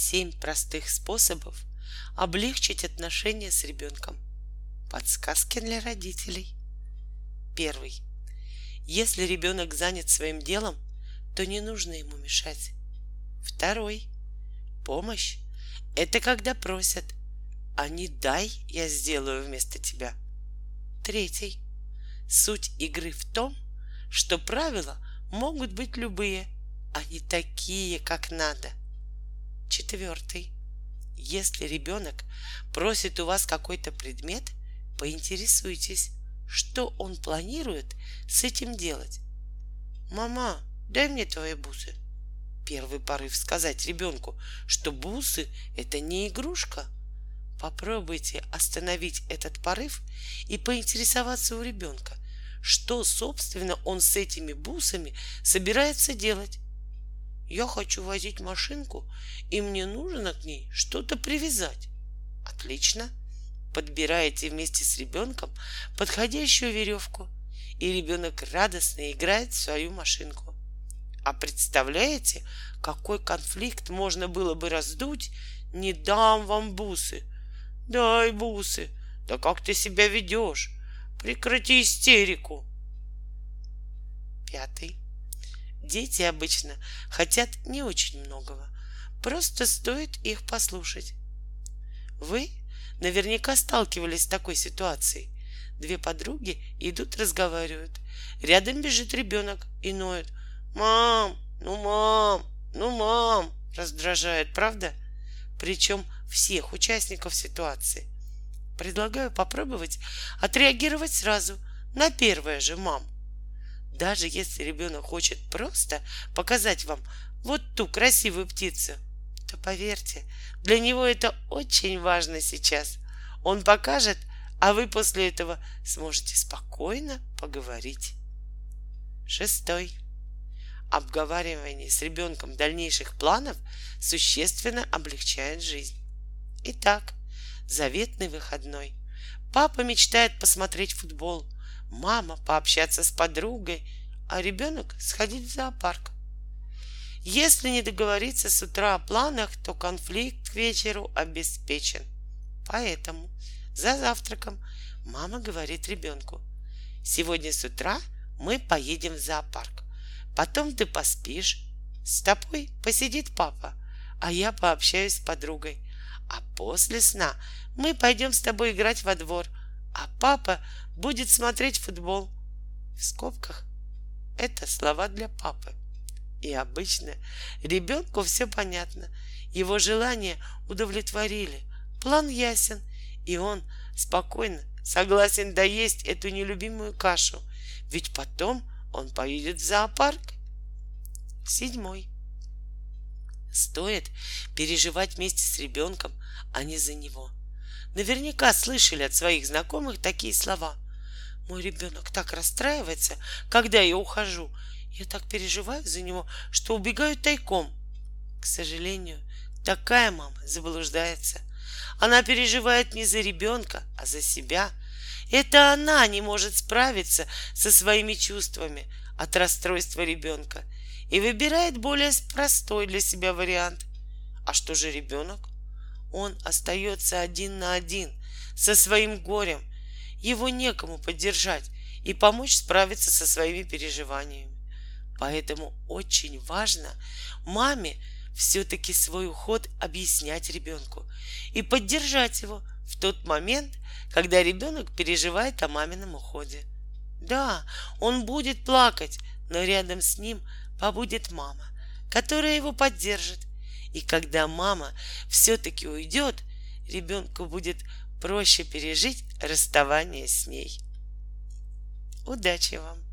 7 простых способов облегчить отношения с ребенком. Подсказки для родителей. Первый. Если ребенок занят своим делом, то не нужно ему мешать. Второй. Помощь – это когда просят, а не дай, я сделаю вместо тебя. Третий. Суть игры в том, что правила могут быть любые, а не такие, как надо. Четвертый. Если ребенок просит у вас какой-то предмет, поинтересуйтесь, что он планирует с этим делать. «Мама, дай мне твои бусы». Первый порыв сказать ребенку, что бусы – это не игрушка. Попробуйте остановить этот порыв и поинтересоваться у ребенка, что, собственно, он с этими бусами собирается делать. «Я хочу возить машинку, и мне нужно к ней что-то привязать». Отлично! Подбираете вместе с ребенком подходящую веревку, и ребенок радостно играет в свою машинку. А представляете, какой конфликт можно было бы раздуть? «Не дам вам бусы». «Дай бусы». «Да как ты себя ведешь? Прекрати истерику». Пятый. Дети обычно хотят не очень многого. Просто стоит их послушать. Вы наверняка сталкивались с такой ситуацией. Две подруги идут, разговаривают. Рядом бежит ребенок и ноет. «Мам, ну мам, ну мам!» Раздражает, правда? Причем всех участников ситуации. Предлагаю попробовать отреагировать сразу на первое же «мам». Даже если ребенок хочет просто показать вам вот ту красивую птицу, то поверьте, для него это очень важно сейчас. Он покажет, а вы после этого сможете спокойно поговорить. Шестой. Обговаривание с ребенком дальнейших планов существенно облегчает жизнь. Итак, заветный выходной. Папа мечтает посмотреть футбол, мама пообщаться с подругой, а ребенок сходить в зоопарк. Если не договориться с утра о планах, то конфликт к вечеру обеспечен. Поэтому за завтраком мама говорит ребенку: «Сегодня с утра мы поедем в зоопарк. Потом ты поспишь, с тобой посидит папа, а я пообщаюсь с подругой. А после сна мы пойдем с тобой играть во двор, а папа будет смотреть футбол». В скобках это слова для папы. И обычно ребенку все понятно. Его желания удовлетворили. План ясен, и он спокойно согласен доесть эту нелюбимую кашу, ведь потом он поедет в зоопарк. Седьмой. Стоит переживать вместе с ребенком, а не за него. Наверняка слышали от своих знакомых такие слова: «Мой ребенок так расстраивается, когда я ухожу. Я так переживаю за него, что убегаю тайком». К сожалению, такая мама заблуждается. Она переживает не за ребенка, а за себя. Это она не может справиться со своими чувствами от расстройства ребенка и выбирает более простой для себя вариант. А что же ребенок? Он остается один на один со своим горем. Его некому поддержать и помочь справиться со своими переживаниями. Поэтому очень важно маме все-таки свой уход объяснять ребенку и поддержать его в тот момент, когда ребенок переживает о мамином уходе. Да, он будет плакать, но рядом с ним побудет мама, которая его поддержит. И когда мама все-таки уйдет, ребенку будет проще пережить расставание с ней. Удачи вам!